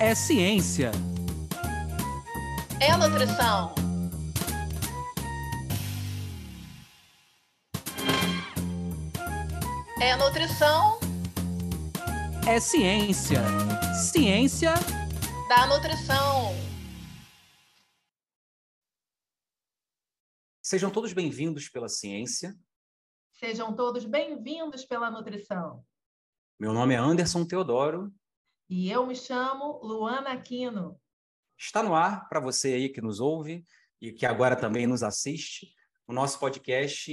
é ciência. É nutrição. É nutrição. É ciência. Ciência da nutrição. Sejam todos bem-vindos pela ciência. Sejam todos bem-vindos pela nutrição. Meu nome é Anderson Teodoro. E eu me chamo Luana Aquino. Está no ar, para você aí que nos ouve e que agora também nos assiste, o nosso podcast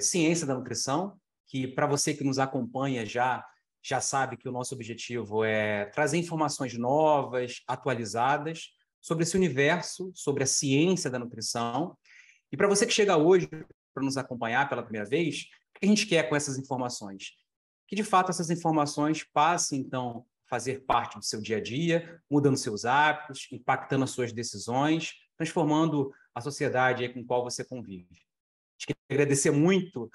Ciência da Nutrição, que para você que nos acompanha já sabe que o nosso objetivo é trazer informações novas, atualizadas, sobre esse universo, sobre a ciência da nutrição. E para você que chega hoje para nos acompanhar pela primeira vez, o que a gente quer com essas informações? Que, de fato, essas informações passem, então, fazer parte do seu dia a dia, mudando seus hábitos, impactando as suas decisões, transformando a sociedade com a qual você convive. Acho que agradecer muito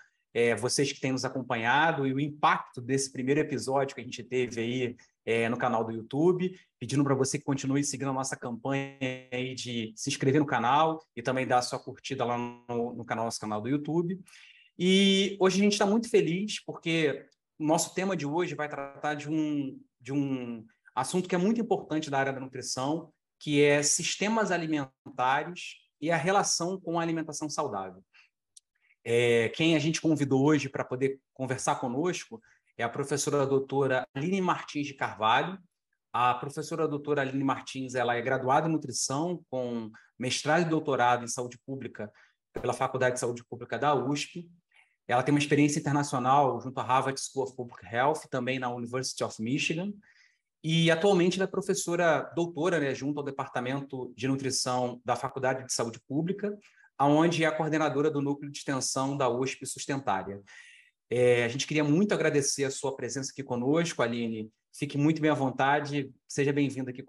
vocês que têm nos acompanhado e o impacto desse primeiro episódio que a gente teve aí no canal do YouTube, pedindo para você que continue seguindo a nossa campanha aí de se inscrever no canal e também dar a sua curtida lá no nosso canal do YouTube. E hoje a gente está muito feliz porque o nosso tema de hoje vai tratar de um assunto que é muito importante da área da nutrição, que é sistemas alimentares e a relação com a alimentação saudável. Quem a gente convidou hoje para poder conversar conosco é a professora doutora Aline Martins de Carvalho. A professora doutora Aline Martins, ela é graduada em nutrição com mestrado e doutorado em saúde pública pela Faculdade de Saúde Pública da USP. Ela tem uma experiência internacional junto à Harvard School of Public Health, também na University of Michigan. E atualmente ela é professora doutora, né, junto ao Departamento de Nutrição da Faculdade de Saúde Pública, onde é a coordenadora do Núcleo de Extensão da USP Sustentarea. A gente queria muito agradecer a sua presença aqui conosco, Aline. Fique muito bem à vontade. Seja bem-vinda aqui.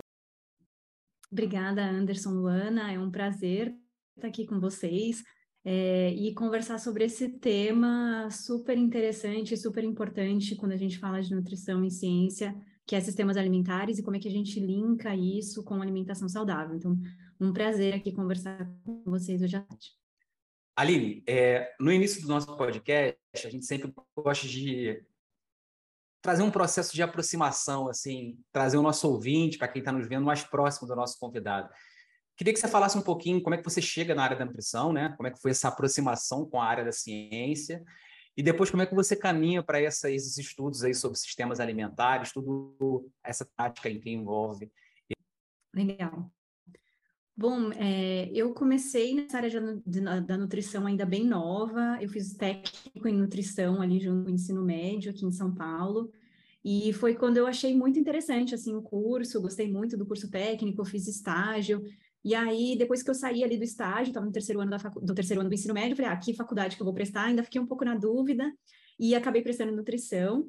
Obrigada, Anderson, Luana. É um prazer estar aqui com vocês. E conversar sobre esse tema super interessante, super importante quando a gente fala de nutrição e ciência, que é sistemas alimentares e como é que a gente linka isso com alimentação saudável. Então, um prazer aqui conversar com vocês hoje à tarde. Aline, no início do nosso podcast, a gente sempre gosta de trazer um processo de aproximação, assim, trazer o nosso ouvinte, para quem está nos vendo, mais próximo do nosso convidado. Queria que você falasse um pouquinho como é que você chega na área da nutrição, né? Como é que foi essa aproximação com a área da ciência e depois como é que você caminha para esses estudos aí sobre sistemas alimentares, tudo essa tática em que envolve. Legal. Bom, eu comecei nessa área da nutrição ainda bem nova. Eu fiz técnico em nutrição ali junto ao ensino médio aqui em São Paulo. E foi quando eu achei muito interessante assim, o curso, gostei muito do curso técnico, fiz estágio. E aí, depois que eu saí ali do estágio, estava no terceiro ano do terceiro ano do ensino médio, falei, que faculdade que eu vou prestar? Ainda fiquei um pouco na dúvida e acabei prestando nutrição.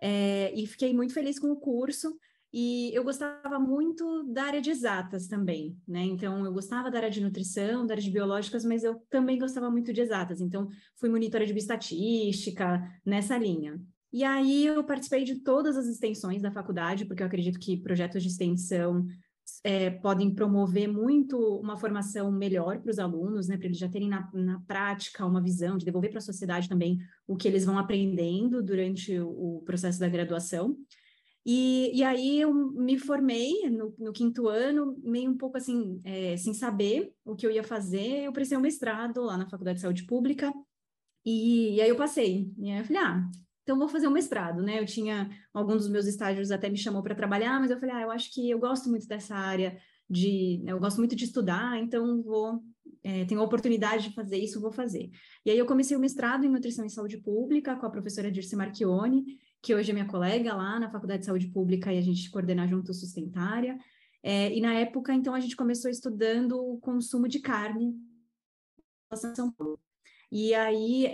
E fiquei muito feliz com o curso. E eu gostava muito da área de exatas também, né? Então, eu gostava da área de nutrição, da área de biológicas, mas eu também gostava muito de exatas. Então, fui monitora de bioestatística, nessa linha. E aí, eu participei de todas as extensões da faculdade, porque eu acredito que projetos de extensão podem promover muito uma formação melhor para os alunos, né, para eles já terem na prática uma visão, de devolver para a sociedade também o que eles vão aprendendo durante o processo da graduação. E aí eu me formei no quinto ano, meio um pouco assim, sem saber o que eu ia fazer, eu prestei um mestrado lá na Faculdade de Saúde Pública, e aí eu passei, e aí eu falei, então vou fazer um mestrado, né? Eu tinha, algum dos meus estágios até me chamou para trabalhar, mas eu falei, eu acho que eu gosto muito dessa área, eu gosto muito de estudar, então tenho a oportunidade de fazer isso, vou fazer. E aí eu comecei o mestrado em Nutrição e Saúde Pública com a professora Dirce Marchioni, que hoje é minha colega lá na Faculdade de Saúde Pública e a gente coordena junto o Sustentarea. E na época, então, a gente começou estudando o consumo de carne em São Paulo. E aí,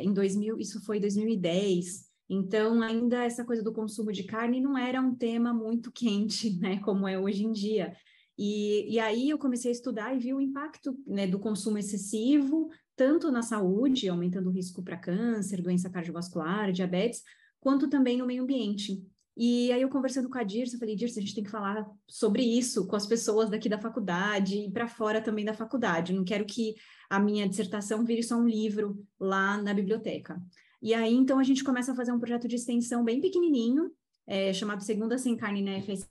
isso foi 2010, então, ainda essa coisa do consumo de carne não era um tema muito quente, né, como é hoje em dia. E aí eu comecei a estudar e vi o impacto, né, do consumo excessivo, tanto na saúde, aumentando o risco para câncer, doença cardiovascular, diabetes, quanto também no meio ambiente. E aí eu conversando com a Dirce, eu falei, Dirce, a gente tem que falar sobre isso com as pessoas daqui da faculdade e para fora também da faculdade. Eu não quero que a minha dissertação vire só um livro lá na biblioteca. E aí, então, a gente começa a fazer um projeto de extensão bem pequenininho, chamado Segunda Sem Carne na FSP,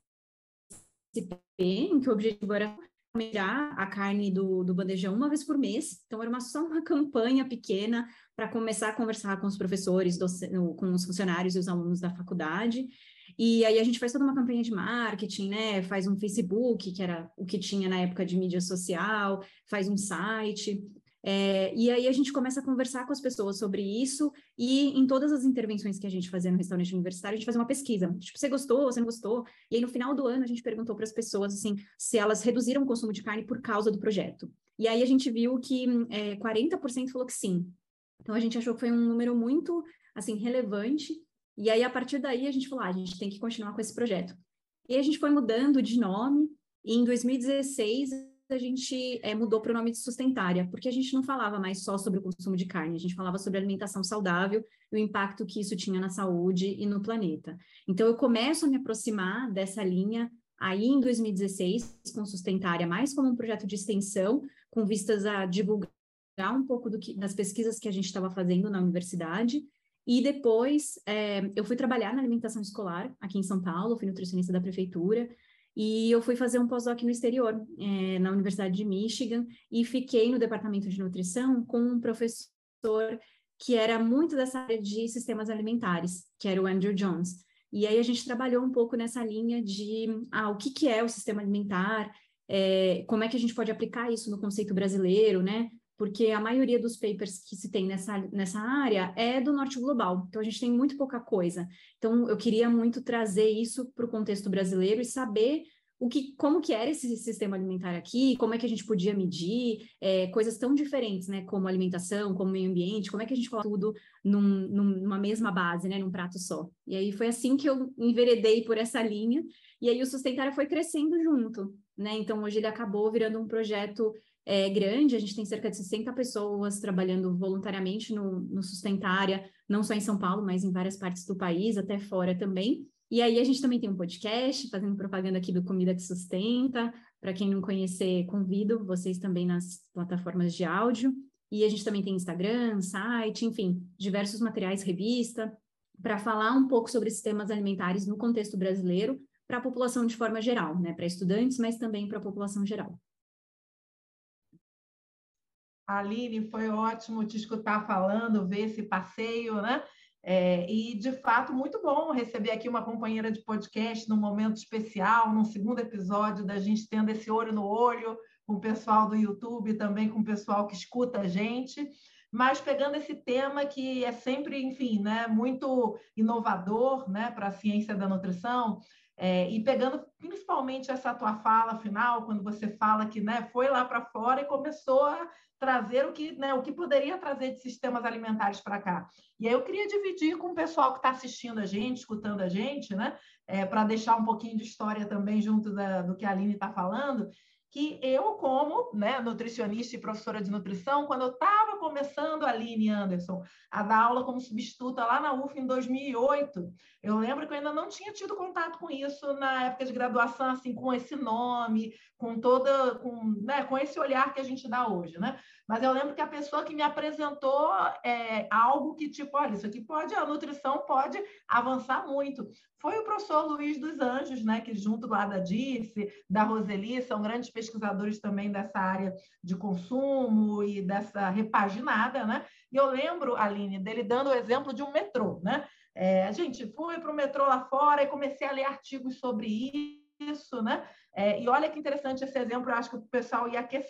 em que o objetivo era começar a carne do bandejão uma vez por mês. Então, era só uma campanha pequena para começar a conversar com os professores, com os funcionários e os alunos da faculdade. E aí a gente faz toda uma campanha de marketing, né? Faz um Facebook, que era o que tinha na época de mídia social, faz um site. E aí a gente começa a conversar com as pessoas sobre isso, e em todas as intervenções que a gente fazia no restaurante universitário, a gente fazia uma pesquisa, tipo, você gostou, você não gostou? E aí no final do ano a gente perguntou para as pessoas, assim, se elas reduziram o consumo de carne por causa do projeto. E aí a gente viu que 40% falou que sim. Então a gente achou que foi um número muito, assim, relevante, e aí a partir daí a gente falou, a gente tem que continuar com esse projeto. E a gente foi mudando de nome, e em 2016... a gente mudou para o nome de Sustentarea, porque a gente não falava mais só sobre o consumo de carne, a gente falava sobre alimentação saudável e o impacto que isso tinha na saúde e no planeta. Então, eu começo a me aproximar dessa linha aí em 2016, com Sustentarea, mais como um projeto de extensão, com vistas a divulgar um pouco das pesquisas que a gente estava fazendo na universidade. E depois, eu fui trabalhar na alimentação escolar aqui em São Paulo, fui nutricionista da prefeitura, e eu fui fazer um pós-doc no exterior, na Universidade de Michigan, e fiquei no departamento de nutrição com um professor que era muito dessa área de sistemas alimentares, que era o Andrew Jones. E aí a gente trabalhou um pouco nessa linha de o que é o sistema alimentar, como é que a gente pode aplicar isso no conceito brasileiro, né? Porque a maioria dos papers que se tem nessa área é do norte global, então a gente tem muito pouca coisa. Então eu queria muito trazer isso para o contexto brasileiro e saber como que era esse sistema alimentar aqui, como é que a gente podia medir, coisas tão diferentes, né, como alimentação, como meio ambiente, como é que a gente coloca tudo numa mesma base, né, num prato só. E aí foi assim que eu enveredei por essa linha, e aí o Sustentarea foi crescendo junto, né? Então hoje ele acabou virando um projeto grande, a gente tem cerca de 60 pessoas trabalhando voluntariamente no Sustentarea, não só em São Paulo, mas em várias partes do país, até fora também. E aí a gente também tem um podcast, fazendo propaganda aqui do Comida que Sustenta, para quem não conhecer, convido vocês também nas plataformas de áudio, e a gente também tem Instagram, site, enfim, diversos materiais, revista, para falar um pouco sobre sistemas alimentares no contexto brasileiro, para a população de forma geral, né? Para estudantes, mas também para a população geral. Aline, foi ótimo te escutar falando, ver esse passeio, né? E, de fato, muito bom receber aqui uma companheira de podcast num momento especial, num segundo episódio da gente tendo esse olho no olho com o pessoal do YouTube, também com o pessoal que escuta a gente, mas pegando esse tema que é sempre, enfim, né, muito inovador, né, para a ciência da nutrição, e pegando principalmente essa tua fala final, quando você fala que, né, foi lá para fora e começou a trazer o que poderia trazer de sistemas alimentares para cá. E aí eu queria dividir com o pessoal que está assistindo a gente, escutando a gente, né, para deixar um pouquinho de história também junto do que a Aline está falando, que eu, como, né, nutricionista e professora de nutrição, quando eu estava começando, Aline Anderson, a dar aula como substituta lá na UF em 2008, eu lembro que eu ainda não tinha tido contato com isso na época de graduação, assim, com esse nome, com esse olhar que a gente dá hoje, né? Mas eu lembro que a pessoa que me apresentou algo que, tipo, olha, isso aqui a nutrição pode avançar muito. Foi o professor Luiz dos Anjos, né, que junto lá da Dirce, da Roseli, são grandes pesquisadores também dessa área de consumo e dessa repaginada, né? E eu lembro, Aline, dele dando o exemplo de um metrô, né? A gente foi para o metrô lá fora e comecei a ler artigos sobre isso, né? E olha que interessante esse exemplo, eu acho que o pessoal ia aquecendo,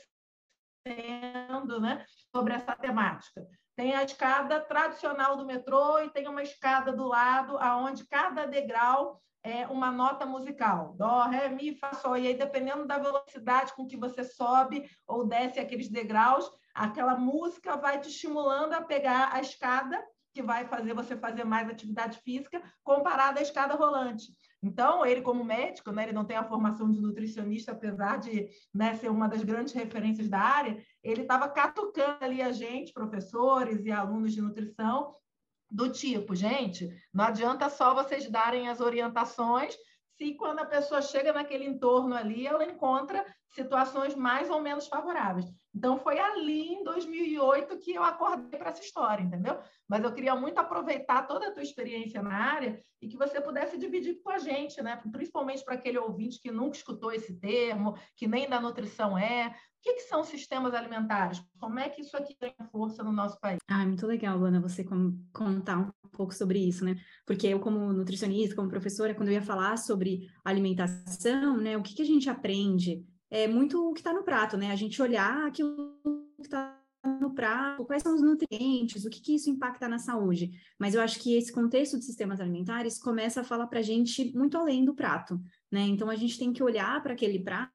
né, sobre essa temática. Tem a escada tradicional do metrô e tem uma escada do lado, aonde cada degrau é uma nota musical. Dó, ré, mi, fá, sol. E aí, dependendo da velocidade com que você sobe ou desce aqueles degraus, aquela música vai te estimulando a pegar a escada, que vai fazer você fazer mais atividade física, comparada à escada rolante. Então, ele como médico, né, ele não tem a formação de nutricionista, apesar de, né, ser uma das grandes referências da área, ele estava catucando ali a gente, professores e alunos de nutrição, do tipo, gente, não adianta só vocês darem as orientações se quando a pessoa chega naquele entorno ali, ela encontra situações mais ou menos favoráveis. Então, foi ali em 2008 que eu acordei para essa história, entendeu? Mas eu queria muito aproveitar toda a tua experiência na área e que você pudesse dividir com a gente, né? Principalmente para aquele ouvinte que nunca escutou esse termo, que nem da nutrição é. O que são sistemas alimentares? Como é que isso aqui tem força no nosso país? Ah, muito legal, Luana, você contar um pouco sobre isso, né? Porque eu, como nutricionista, como professora, quando eu ia falar sobre alimentação, né? O que a gente aprende... é muito o que está no prato, né? A gente olhar aquilo que está no prato, quais são os nutrientes, o que, que isso impacta na saúde. Mas eu acho que esse contexto de sistemas alimentares começa a falar para a gente muito além do prato, né? Então, a gente tem que olhar para aquele prato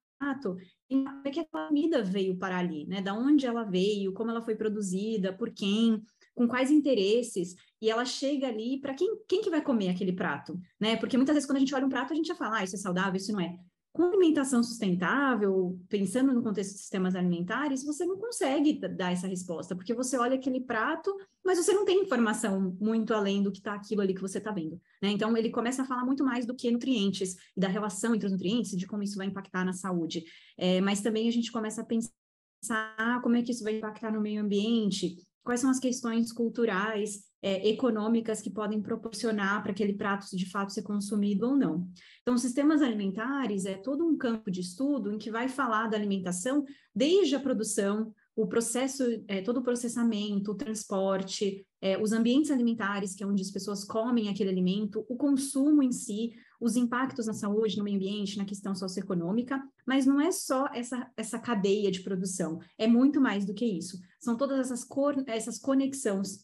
e ver que a comida veio para ali, né? Da onde ela veio, como ela foi produzida, por quem, com quais interesses, e ela chega ali para quem que vai comer aquele prato, né? Porque muitas vezes quando a gente olha um prato, a gente já fala, ah, isso é saudável, isso não é. Com alimentação sustentável, pensando no contexto de sistemas alimentares, você não consegue dar essa resposta, porque você olha aquele prato, mas você não tem informação muito além do que está aquilo ali que você está vendo, né? Então, ele começa a falar muito mais do que nutrientes, e da relação entre os nutrientes, de como isso vai impactar na saúde. Mas também a gente começa a pensar como é que isso vai impactar no meio ambiente, quais são as questões culturais, econômicas que podem proporcionar para aquele prato de fato ser consumido ou não. Então, sistemas alimentares é todo um campo de estudo em que vai falar da alimentação desde a produção, o processo, todo o processamento, o transporte, os ambientes alimentares, que é onde as pessoas comem aquele alimento, o consumo em si, os impactos na saúde, no meio ambiente, na questão socioeconômica, mas não é só essa cadeia de produção, é muito mais do que isso. São todas essas conexões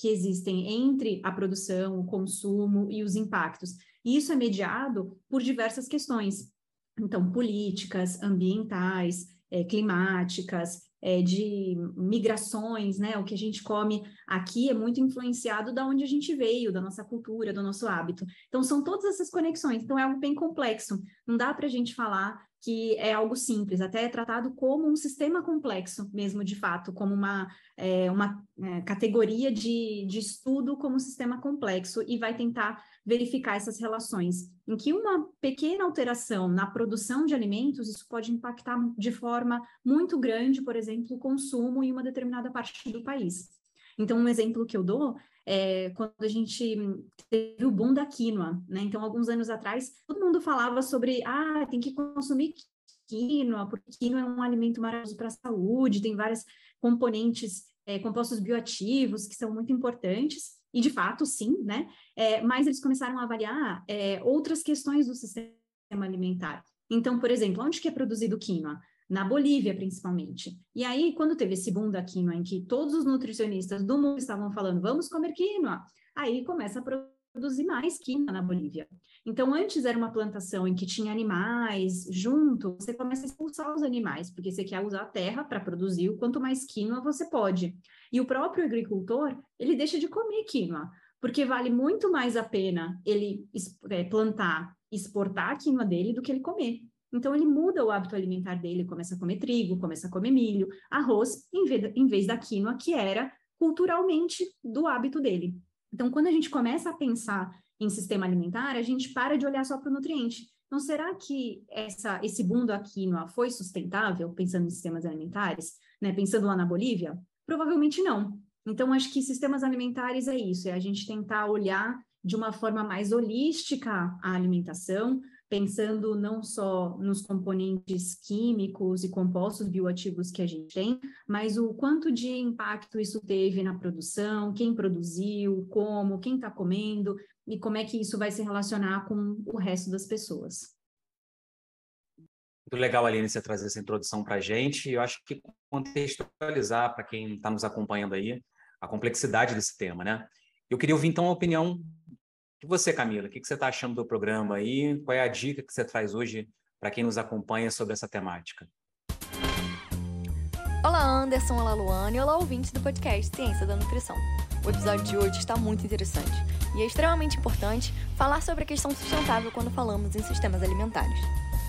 que existem entre a produção, o consumo e os impactos. E isso é mediado por diversas questões, então políticas, ambientais, climáticas, de migrações, né? O que a gente come aqui é muito influenciado da onde a gente veio, da nossa cultura, do nosso hábito. Então, são todas essas conexões. Então, é algo bem complexo. Não dá para a gente falar que é algo simples, até é tratado como um sistema complexo mesmo, de fato, como uma categoria de estudo como sistema complexo, e vai tentar verificar essas relações, em que uma pequena alteração na produção de alimentos, isso pode impactar de forma muito grande, por exemplo, o consumo em uma determinada parte do país. Então, um exemplo que eu dou é quando a gente teve o boom da quinoa, né? Então, alguns anos atrás, todo mundo falava sobre, tem que consumir quinoa, porque quinoa é um alimento maravilhoso para a saúde, tem vários componentes, compostos bioativos que são muito importantes, e de fato, sim, né? Mas eles começaram a avaliar outras questões do sistema alimentar. Então, por exemplo, onde que é produzido quinoa? Na Bolívia, principalmente. E aí, quando teve esse boom da quinoa, em que todos os nutricionistas do mundo estavam falando, vamos comer quinoa, aí começa a produzir mais quinoa na Bolívia. Então, antes era uma plantação em que tinha animais junto, você começa a expulsar os animais, porque você quer usar a terra para produzir o quanto mais quinoa você pode. E o próprio agricultor, ele deixa de comer quinoa, porque vale muito mais a pena ele plantar, exportar a quinoa dele do que ele comer. Então, ele muda o hábito alimentar dele, começa a comer trigo, começa a comer milho, arroz, em vez da quinoa, que era culturalmente do hábito dele. Então, quando a gente começa a pensar em sistema alimentar, a gente para de olhar só para o nutriente. Então, será que esse boom da quinoa foi sustentável, pensando em sistemas alimentares, né? Pensando lá na Bolívia? Provavelmente não. Então, acho que sistemas alimentares é isso, é a gente tentar olhar de uma forma mais holística a alimentação, pensando não só nos componentes químicos e compostos bioativos que a gente tem, mas o quanto de impacto isso teve na produção, quem produziu, como, quem está comendo, e como é que isso vai se relacionar com o resto das pessoas. Muito legal, Aline, você trazer essa introdução para a gente. Eu acho que contextualizar para quem está nos acompanhando aí a complexidade desse tema, né? Eu queria ouvir, então, a opinião de você, Camila. O que você está achando do programa aí? Qual é a dica que você traz hoje para quem nos acompanha sobre essa temática? Olá, Anderson, olá, Luana e olá, ouvintes do podcast Ciência da Nutrição. O episódio de hoje está muito interessante e é extremamente importante falar sobre a questão sustentável quando falamos em sistemas alimentares.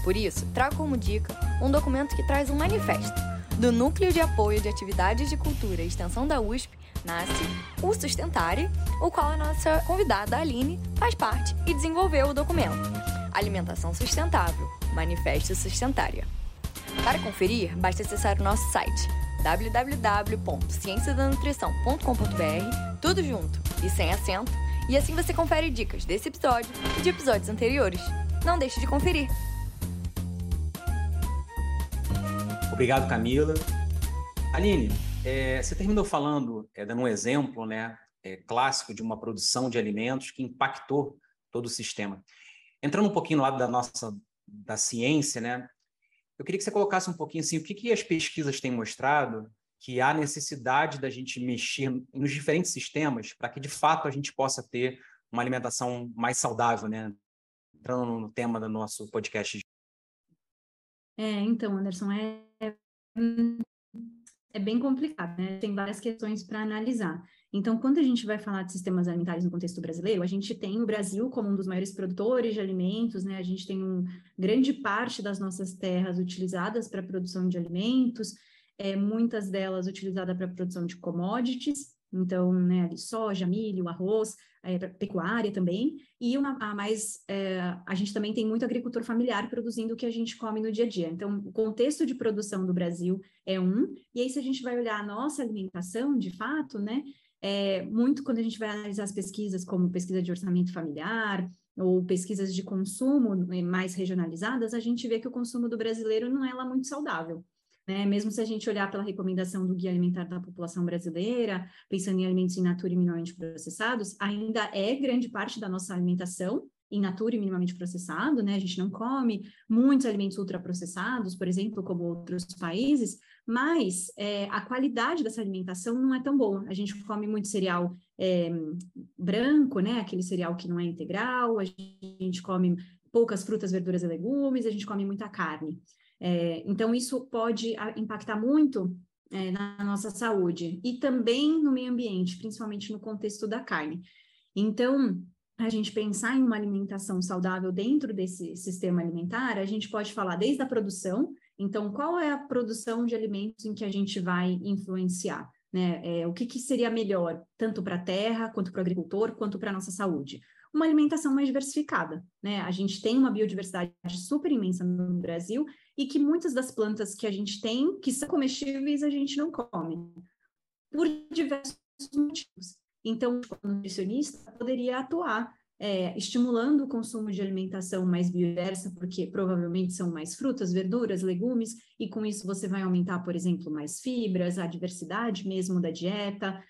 Por isso, trago como dica um documento que traz um manifesto, Do Núcleo de Apoio de Atividades de Cultura e Extensão da USP, nasce o Sustentare, o qual a nossa convidada Aline faz parte e desenvolveu o documento Alimentação Sustentável, Manifesto Sustentarea. Para conferir, basta acessar o nosso site www.cienciadanutrição.com.br, tudo junto e sem acento, e assim você confere dicas desse episódio e de episódios anteriores. Não deixe de conferir! Obrigado, Camila. Aline, você terminou falando, dando um exemplo, né, clássico de uma produção de alimentos que impactou todo o sistema. Entrando um pouquinho no lado da ciência, né? Eu queria que você colocasse um pouquinho assim, o que as pesquisas têm mostrado que há necessidade da gente mexer nos diferentes sistemas para que, de fato, a gente possa ter uma alimentação mais saudável, né? Entrando no tema do nosso podcast. Então, Anderson, é bem complicado, né? Tem várias questões para analisar. Então, quando a gente vai falar de sistemas alimentares no contexto brasileiro, a gente tem o Brasil como um dos maiores produtores de alimentos, né? A gente tem grande parte das nossas terras utilizadas para a produção de alimentos, muitas delas utilizadas para a produção de commodities, então, né, soja, milho, arroz, pecuária também, e a gente também tem muito agricultor familiar produzindo o que a gente come no dia a dia. Então, o contexto de produção do Brasil e aí se a gente vai olhar a nossa alimentação, de fato, né, muito quando a gente vai analisar as pesquisas, como pesquisa de orçamento familiar, ou pesquisas de consumo mais regionalizadas, a gente vê que o consumo do brasileiro não é lá muito saudável. Mesmo se a gente olhar pela recomendação do Guia Alimentar da População Brasileira, pensando em alimentos in natura e minimamente processados, ainda é grande parte da nossa alimentação in natura e minimamente processado, né? A gente não come muitos alimentos ultraprocessados, por exemplo, como outros países, mas a qualidade dessa alimentação não é tão boa. A gente come muito cereal branco, né? Aquele cereal que não é integral, a gente come poucas frutas, verduras e legumes, a gente come muita carne. Então, isso pode impactar muito na nossa saúde e também no meio ambiente, principalmente no contexto da carne. Então, a gente pensar em uma alimentação saudável dentro desse sistema alimentar, a gente pode falar desde a produção. Então, qual é a produção de alimentos em que a gente vai influenciar, né? O que seria melhor, tanto para a terra, quanto para o agricultor, quanto para a nossa saúde? Uma alimentação mais diversificada, né? A gente tem uma biodiversidade super imensa no Brasil e que muitas das plantas que a gente tem, que são comestíveis, a gente não come, por diversos motivos. Então, o nutricionista poderia atuar estimulando o consumo de alimentação mais biodiversa, porque provavelmente são mais frutas, verduras, legumes, e com isso você vai aumentar, por exemplo, mais fibras, a diversidade mesmo da dieta,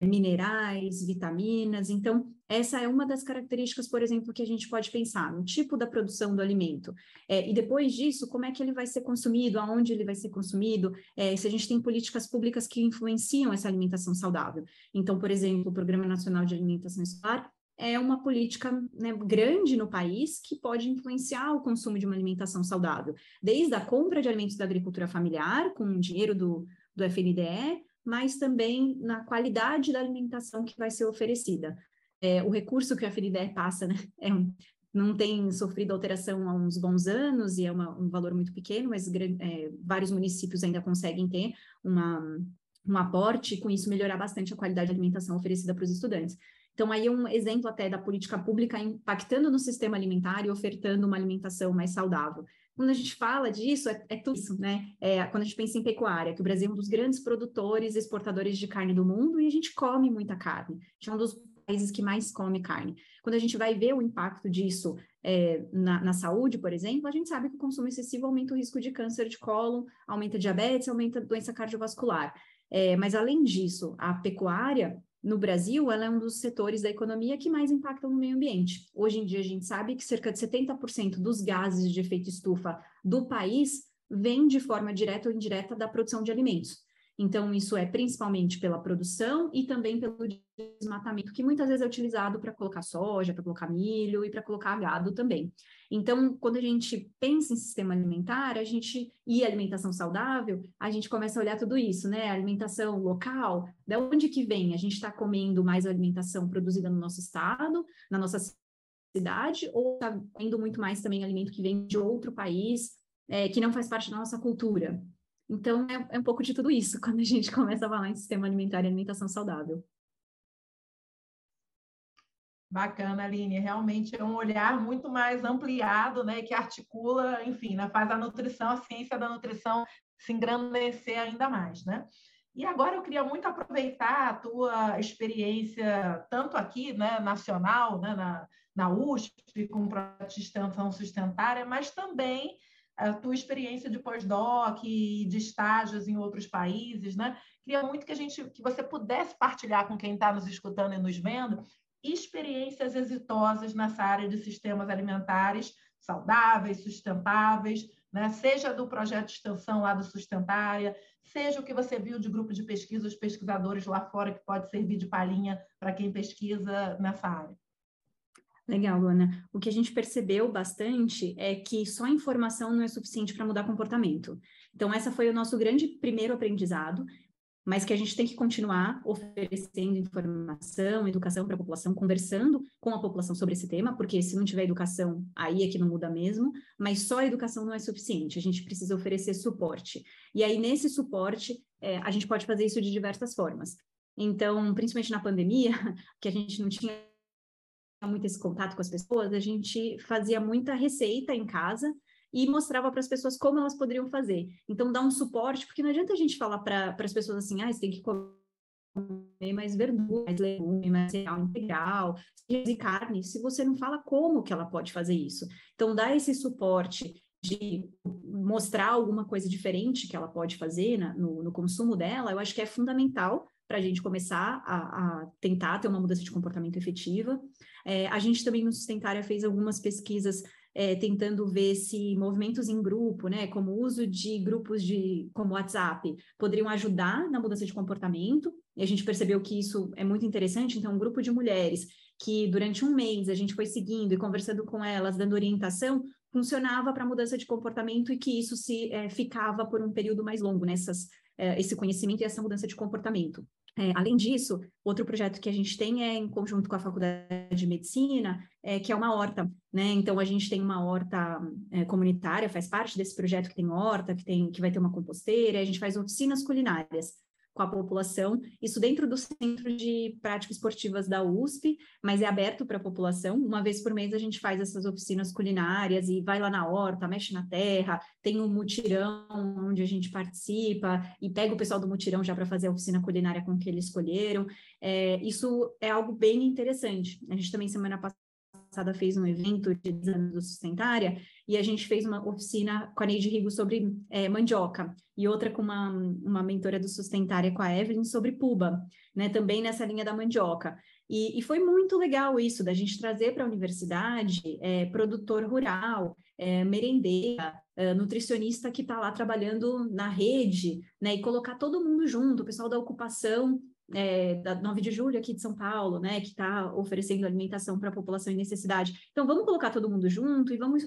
minerais, vitaminas. Então, essa é uma das características, por exemplo, que a gente pode pensar no tipo da produção do alimento. E depois disso, como é que ele vai ser consumido, aonde ele vai ser consumido, se a gente tem políticas públicas que influenciam essa alimentação saudável. Então, por exemplo, o Programa Nacional de Alimentação Escolar é uma política, né, grande no país que pode influenciar o consumo de uma alimentação saudável, desde a compra de alimentos da agricultura familiar, com o dinheiro do FNDE, mas também na qualidade da alimentação que vai ser oferecida. O recurso que a FNDE passa, né, não tem sofrido alteração há uns bons anos e é um valor muito pequeno, mas vários municípios ainda conseguem ter um aporte e com isso melhorar bastante a qualidade da alimentação oferecida para os estudantes. Então, aí é um exemplo até da política pública impactando no sistema alimentar e ofertando uma alimentação mais saudável. Quando a gente fala disso, é tudo isso, né? Quando a gente pensa em pecuária, que o Brasil é um dos grandes produtores e exportadores de carne do mundo e a gente come muita carne. A gente é um dos países que mais come carne. Quando a gente vai ver o impacto disso na saúde, por exemplo, a gente sabe que o consumo excessivo aumenta o risco de câncer de cólon, aumenta diabetes, aumenta doença cardiovascular. Mas, além disso, a pecuária no Brasil, ela é um dos setores da economia que mais impactam no meio ambiente. Hoje em dia, a gente sabe que cerca de 70% dos gases de efeito estufa do país vêm de forma direta ou indireta da produção de alimentos. Então, isso é principalmente pela produção e também pelo desmatamento, que muitas vezes é utilizado para colocar soja, para colocar milho e para colocar gado também. Então, quando a gente pensa em sistema alimentar, e alimentação saudável, a gente começa a olhar tudo isso, né? A alimentação local, de onde que vem? A gente está comendo mais alimentação produzida no nosso estado, na nossa cidade, ou está comendo muito mais também alimento que vem de outro país, que não faz parte da nossa cultura? Então, é um pouco de tudo isso quando a gente começa a falar em sistema alimentar e alimentação saudável. Bacana, Aline. Realmente é um olhar muito mais ampliado, né, que articula, enfim, faz a nutrição, a ciência da nutrição se engrandecer ainda mais, né? E agora eu queria muito aproveitar a tua experiência, tanto aqui, né, nacional, né, na USP, com o projeto de extensão sustentária, mas também a tua experiência de pós-doc e de estágios em outros países, né? Queria muito que você pudesse partilhar com quem está nos escutando e nos vendo experiências exitosas nessa área de sistemas alimentares saudáveis, sustentáveis, né? Seja do projeto de extensão lá do Sustentarea, seja o que você viu de grupo de pesquisa, os pesquisadores lá fora, que pode servir de palhinha para quem pesquisa nessa área. Legal, Luana. O que a gente percebeu bastante é que só informação não é suficiente para mudar comportamento. Então, essa foi o nosso grande primeiro aprendizado, mas que a gente tem que continuar oferecendo informação, educação para a população, conversando com a população sobre esse tema, porque se não tiver educação, aí é que não muda mesmo, mas só a educação não é suficiente, a gente precisa oferecer suporte. E aí, nesse suporte, a gente pode fazer isso de diversas formas. Então, principalmente na pandemia, que a gente não tinha muito esse contato com as pessoas, a gente fazia muita receita em casa, e mostrava para as pessoas como elas poderiam fazer. Então, dá um suporte, porque não adianta a gente falar para as pessoas assim, ah, você tem que comer mais verdura, mais legume, mais cereal integral, e carne, se você não fala como que ela pode fazer isso. Então, dá esse suporte de mostrar alguma coisa diferente que ela pode fazer no consumo dela, eu acho que é fundamental para a gente começar a tentar ter uma mudança de comportamento efetiva. A gente também no Sustentarea fez algumas pesquisas tentando ver se movimentos em grupo, né, como o uso de grupos como WhatsApp, poderiam ajudar na mudança de comportamento, e a gente percebeu que isso é muito interessante. Então, um grupo de mulheres que durante um mês a gente foi seguindo e conversando com elas, dando orientação, funcionava para a mudança de comportamento e que isso se ficava por um período mais longo, né, esse conhecimento e essa mudança de comportamento. Além disso, outro projeto que a gente tem é em conjunto com a Faculdade de Medicina, que é uma horta, né? Então, a gente tem uma horta comunitária, faz parte desse projeto que tem horta, que vai ter uma composteira, a gente faz oficinas culinárias com a população, isso dentro do Centro de Práticas Esportivas da USP, mas é aberto para a população. Uma vez por mês a gente faz essas oficinas culinárias e vai lá na horta, mexe na terra, tem um mutirão onde a gente participa e pega o pessoal do mutirão já para fazer a oficina culinária com o que eles escolheram. Isso é algo bem interessante. A gente também, semana passada, fez um evento de 10 anos do Sustentarea e a gente fez uma oficina com a Neide Rigo sobre mandioca e outra com uma mentora do Sustentarea, com a Evelyn, sobre puba, né, também nessa linha da mandioca. E foi muito legal isso, da gente trazer para a universidade produtor rural, merendeira, nutricionista que está lá trabalhando na rede, né, e colocar todo mundo junto, o pessoal da ocupação, da 9 de julho aqui de São Paulo, né, que está oferecendo alimentação para a população em necessidade. Então, vamos colocar todo mundo junto e vamos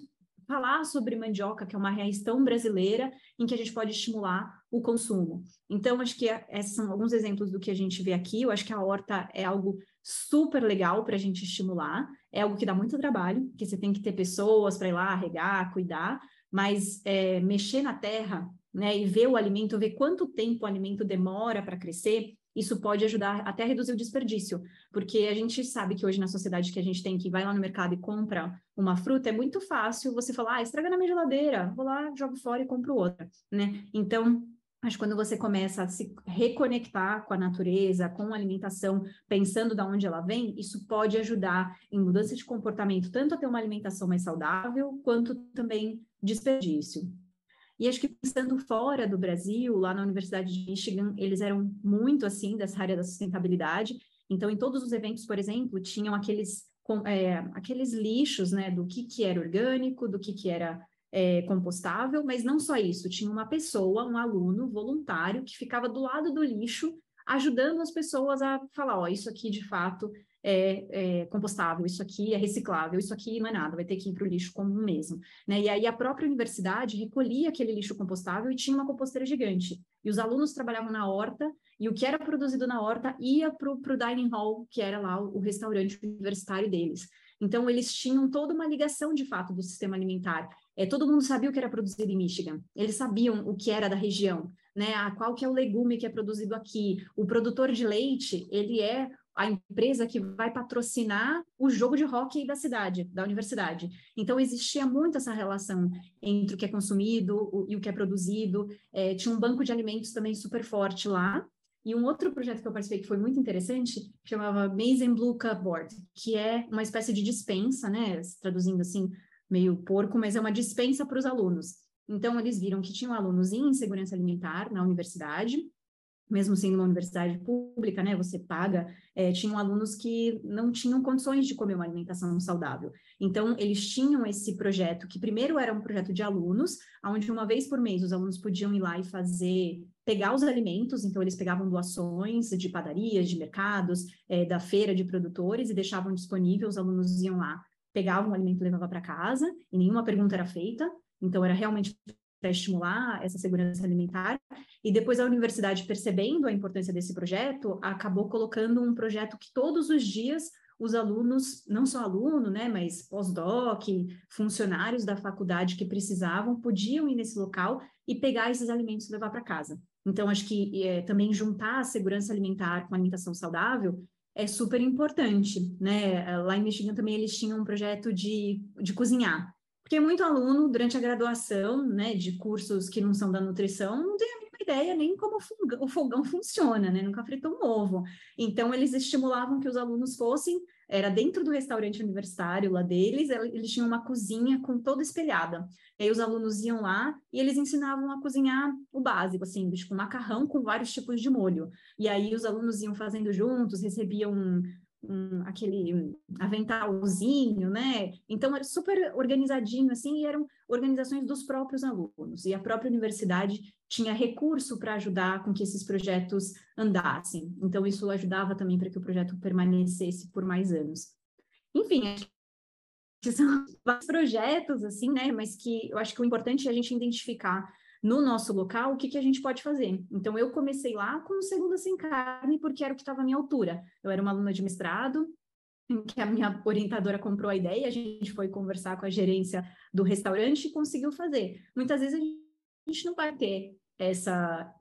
falar sobre mandioca, que é uma raiz tão brasileira em que a gente pode estimular o consumo. Então, acho que esses são alguns exemplos do que a gente vê aqui. Eu acho que a horta é algo super legal para a gente estimular, é algo que dá muito trabalho, que você tem que ter pessoas para ir lá regar, cuidar, mas mexer na terra, né, e ver o alimento, ver quanto tempo o alimento demora para crescer, isso pode ajudar até a reduzir o desperdício, porque a gente sabe que hoje na sociedade que a gente tem, que vai lá no mercado e compra uma fruta, é muito fácil você falar, estraga na minha geladeira, vou lá, jogo fora e compro outra, né? Então, acho que quando você começa a se reconectar com a natureza, com a alimentação, pensando de onde ela vem, isso pode ajudar em mudança de comportamento, tanto a ter uma alimentação mais saudável, quanto também desperdício. E acho que pensando fora do Brasil, lá na Universidade de Michigan, eles eram muito assim dessa área da sustentabilidade. Então, em todos os eventos, por exemplo, tinham aqueles lixos, né, do que era orgânico, do que era compostável, mas não só isso. Tinha uma pessoa, um aluno voluntário, que ficava do lado do lixo, ajudando as pessoas a falar, ó, isso aqui de fato é compostável, isso aqui é reciclável, isso aqui não é nada, vai ter que ir para o lixo comum mesmo, né? E aí a própria universidade recolhia aquele lixo compostável e tinha uma composteira gigante. E os alunos trabalhavam na horta e o que era produzido na horta ia para o dining hall, que era lá o restaurante universitário deles. Então, eles tinham toda uma ligação, de fato, do sistema alimentar. Todo mundo sabia o que era produzido em Michigan. Eles sabiam o que era da região, né? Qual que é o legume que é produzido aqui. O produtor de leite, ele é a empresa que vai patrocinar o jogo de hóquei da cidade, da universidade. Então, existia muito essa relação entre o que é consumido e o que é produzido. Tinha um banco de alimentos também super forte lá. E um outro projeto que eu participei que foi muito interessante, chamava Maze and Blue Cupboard, que é uma espécie de dispensa, né? Traduzindo assim, meio porco, mas é uma dispensa para os alunos. Então, eles viram que tinham alunos em insegurança alimentar na universidade, mesmo sendo uma universidade pública, né? Você paga. Tinham alunos que não tinham condições de comer uma alimentação saudável. Então, eles tinham esse projeto, que primeiro era um projeto de alunos, onde uma vez por mês os alunos podiam ir lá e pegar os alimentos. Então eles pegavam doações de padarias, de mercados, da feira de produtores e deixavam disponível, os alunos iam lá, pegavam o alimento e levavam para casa, e nenhuma pergunta era feita, então era realmente para estimular essa segurança alimentar. E depois a universidade, percebendo a importância desse projeto, acabou colocando um projeto que todos os dias os alunos, não só aluno, né, mas pós-doc, funcionários da faculdade que precisavam, podiam ir nesse local e pegar esses alimentos e levar para casa. Então, acho que também juntar a segurança alimentar com a alimentação saudável é super importante, né? Lá em Michigan também eles tinham um projeto de cozinhar, porque muito aluno, durante a graduação, né, de cursos que não são da nutrição, não tem a mínima ideia nem como o fogão funciona, né? Nunca fritou um ovo. Então, eles estimulavam que os alunos fossem, era dentro do restaurante universitário lá deles, eles tinham uma cozinha com toda espelhada. E aí os alunos iam lá e eles ensinavam a cozinhar o básico, assim, tipo macarrão com vários tipos de molho. E aí os alunos iam fazendo juntos, recebiam aquele aventalzinho, né? Então era super organizadinho, assim, e eram organizações dos próprios alunos. E a própria universidade tinha recurso para ajudar com que esses projetos andassem. Então isso ajudava também para que o projeto permanecesse por mais anos. Enfim, acho que são vários projetos, assim, né? Mas que eu acho que o importante é a gente identificar no nosso local o que a gente pode fazer. Então, eu comecei lá com o Segunda Sem Carne, porque era o que estava à minha altura. Eu era uma aluna de mestrado, em que a minha orientadora comprou a ideia, a gente foi conversar com a gerência do restaurante e conseguiu fazer. Muitas vezes a gente não vai ter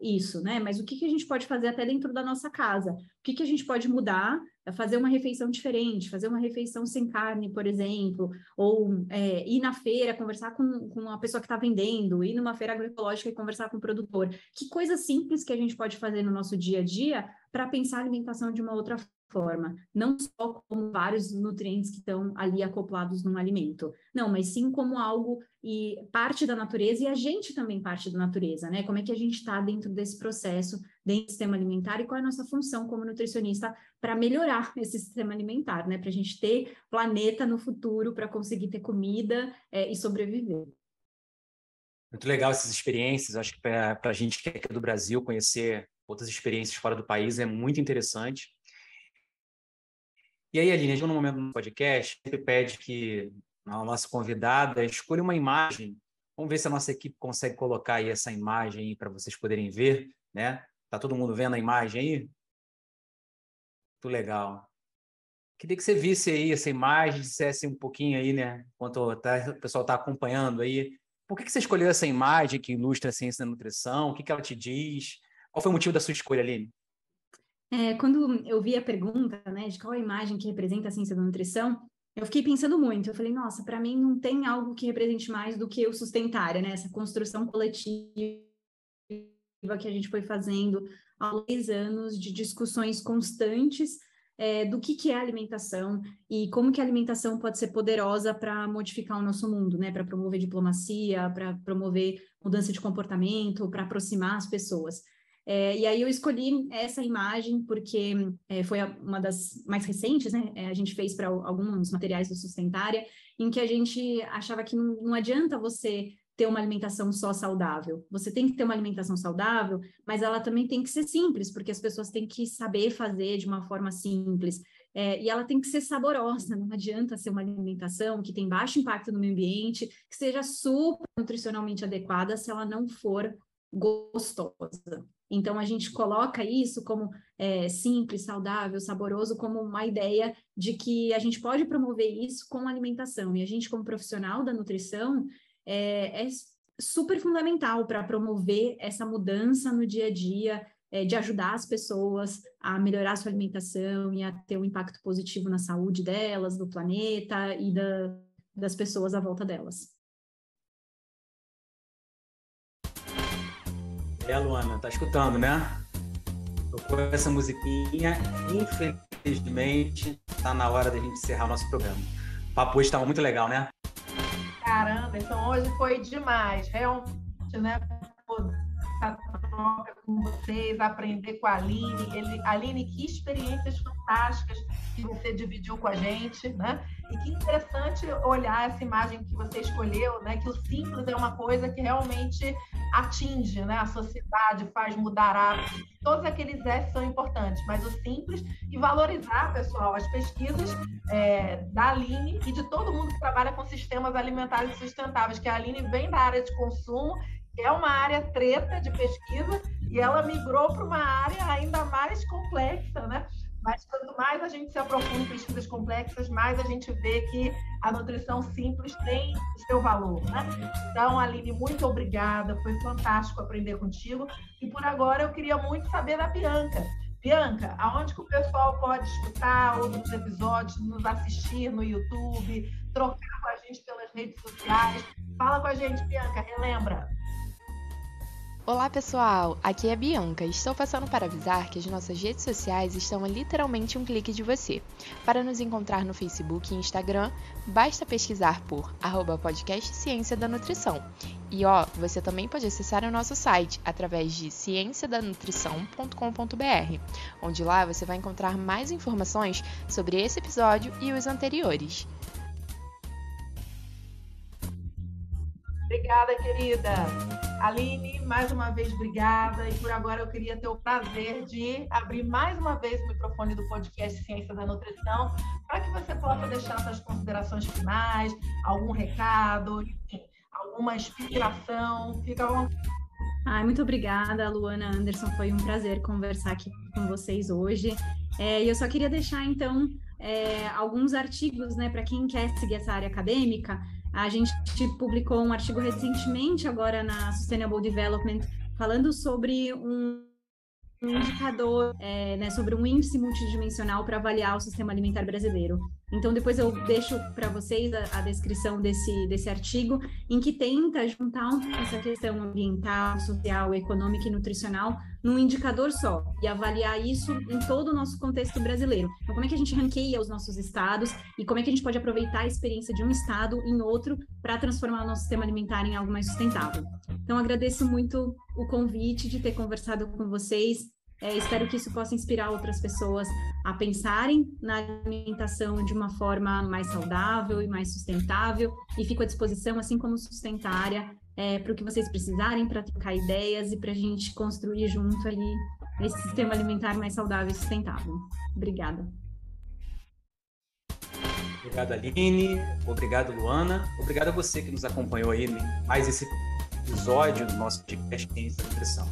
isso, né? Mas o que a gente pode fazer até dentro da nossa casa? O que a gente pode mudar? Fazer uma refeição diferente, fazer uma refeição sem carne, por exemplo, ou ir na feira, conversar com a pessoa que está vendendo, ir numa feira agroecológica e conversar com o produtor. Que coisa simples que a gente pode fazer no nosso dia a dia para pensar a alimentação de uma outra forma, não só como vários nutrientes que estão ali acoplados num alimento, não, mas sim como algo e parte da natureza, e a gente também parte da natureza, né? Como é que a gente está dentro desse processo, dentro do sistema alimentar, e qual é a nossa função como nutricionista para melhorar esse sistema alimentar, né? Para a gente ter planeta no futuro, para conseguir ter comida e sobreviver. Muito legal essas experiências. Acho que para a gente que é do Brasil, conhecer outras experiências fora do país é muito interessante. E aí, Aline, a gente, no momento do podcast, sempre pede que a nossa convidada escolha uma imagem. Vamos ver se a nossa equipe consegue colocar aí essa imagem aí para vocês poderem ver, né? Tá todo mundo vendo a imagem aí? Muito legal. Queria que você visse aí essa imagem, dissesse um pouquinho aí, né? Enquanto o pessoal está acompanhando aí. Por que você escolheu essa imagem que ilustra a ciência da nutrição? O que ela te diz? Qual foi o motivo da sua escolha, Aline? Quando eu vi a pergunta, né, de qual a imagem que representa a ciência da nutrição, eu fiquei pensando muito. Eu falei, nossa, para mim não tem algo que represente mais do que o Sustentarea, né? Essa construção coletiva que a gente foi fazendo há 2 anos de discussões constantes do que é alimentação e como que a alimentação pode ser poderosa para modificar o nosso mundo, né? Para promover diplomacia, para promover mudança de comportamento, para aproximar as pessoas. E aí eu escolhi essa imagem porque foi uma das mais recentes, né? A gente fez para alguns materiais do Sustentarea, em que a gente achava que não adianta você ter uma alimentação só saudável. Você tem que ter uma alimentação saudável, mas ela também tem que ser simples, porque as pessoas têm que saber fazer de uma forma simples. E ela tem que ser saborosa, não adianta ser uma alimentação que tem baixo impacto no meio ambiente, que seja super nutricionalmente adequada, se ela não for gostosa. Então, a gente coloca isso como simples, saudável, saboroso, como uma ideia de que a gente pode promover isso com alimentação. E a gente, como profissional da nutrição, é super fundamental para promover essa mudança no dia a dia, de ajudar as pessoas a melhorar a sua alimentação e a ter um impacto positivo na saúde delas, do planeta e das pessoas à volta delas. É, Luana, tá escutando, né? Tocou essa musiquinha, infelizmente, tá na hora da gente encerrar o nosso programa. O papo hoje estava muito legal, né? Caramba, então hoje foi demais, realmente, né? Essa troca com vocês, aprender com a Aline. Aline, que experiências fantásticas que você dividiu com a gente, né? E que interessante olhar essa imagem que você escolheu, né? Que o simples é uma coisa que realmente atinge, né? A sociedade, faz mudar hábitos. Todos aqueles S são importantes, mas o simples e valorizar, pessoal, as pesquisas da Aline e de todo mundo que trabalha com sistemas alimentares sustentáveis, que a Aline vem da área de consumo, é uma área treta de pesquisa e ela migrou para uma área ainda mais complexa, né? Mas quanto mais a gente se aprofunda em pesquisas complexas, mais a gente vê que a nutrição simples tem o seu valor, né? Então, Aline, muito obrigada, foi fantástico aprender contigo. E por agora eu queria muito saber da Bianca. Bianca, aonde que o pessoal pode escutar outros episódios, nos assistir no YouTube, trocar com a gente pelas redes sociais? Fala com a gente, Bianca, relembra. Olá pessoal, aqui é a Bianca. Estou passando para avisar que as nossas redes sociais estão a literalmente um clique de você. Para nos encontrar no Facebook e Instagram, basta pesquisar por @podcastciência da nutrição. E você também pode acessar o nosso site através de cienciadanutrição.com.br, onde lá você vai encontrar mais informações sobre esse episódio e os anteriores. Obrigada, querida. Aline, mais uma vez, obrigada. E por agora eu queria ter o prazer de abrir mais uma vez o microfone do podcast Ciência da Nutrição para que você possa deixar suas considerações finais, algum recado, enfim, alguma inspiração. Fica à vontade. Ai, muito obrigada, Luana, Anderson. Foi um prazer conversar aqui com vocês hoje. E eu só queria deixar, então, alguns artigos, né, para quem quer seguir essa área acadêmica. A gente publicou um artigo recentemente agora na Sustainable Development falando sobre um indicador, né, sobre um índice multidimensional para avaliar o sistema alimentar brasileiro. Então, depois eu deixo para vocês a descrição desse artigo, em que tenta juntar essa questão ambiental, social, econômica e nutricional num indicador só, e avaliar isso em todo o nosso contexto brasileiro. Então, como é que a gente ranqueia os nossos estados e como é que a gente pode aproveitar a experiência de um estado em outro para transformar o nosso sistema alimentar em algo mais sustentável. Então, agradeço muito o convite de ter conversado com vocês. Espero que isso possa inspirar outras pessoas a pensarem na alimentação de uma forma mais saudável e mais sustentável. E fico à disposição, assim como Sustentarea, para o que vocês precisarem, para trocar ideias e para a gente construir junto ali esse sistema alimentar mais saudável e sustentável. Obrigada. Obrigado, Aline. Obrigado, Luana. Obrigado a você que nos acompanhou aí mais esse episódio do nosso podcast Ciência da Nutrição.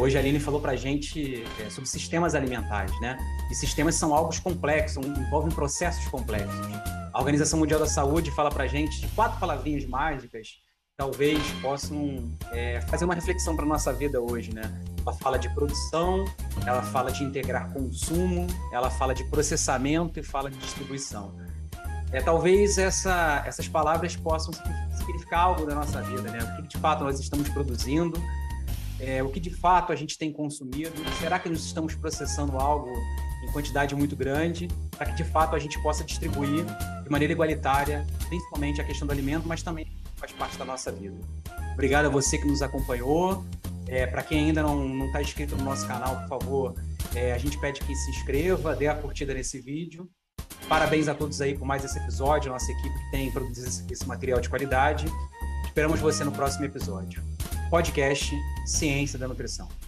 Hoje a Aline falou para a gente sobre sistemas alimentares, né? E sistemas são algo complexo, envolvem processos complexos. A Organização Mundial da Saúde fala para a gente de 4 palavrinhas mágicas que talvez possam fazer uma reflexão para a nossa vida hoje, né? Ela fala de produção, ela fala de integrar consumo, ela fala de processamento e fala de distribuição. Talvez essas palavras possam significar algo da nossa vida, né? O que de fato nós estamos produzindo, o que de fato a gente tem consumido, será que nós estamos processando algo em quantidade muito grande para que de fato a gente possa distribuir de maneira igualitária, principalmente a questão do alimento, mas também faz parte da nossa vida. Obrigado a você que nos acompanhou. Para quem ainda não está inscrito no nosso canal, por favor, a gente pede que se inscreva, dê a curtida nesse vídeo. Parabéns a todos aí por mais esse episódio, nossa equipe que tem produzido esse material de qualidade. Esperamos você no próximo episódio. Podcast Ciência da Nutrição.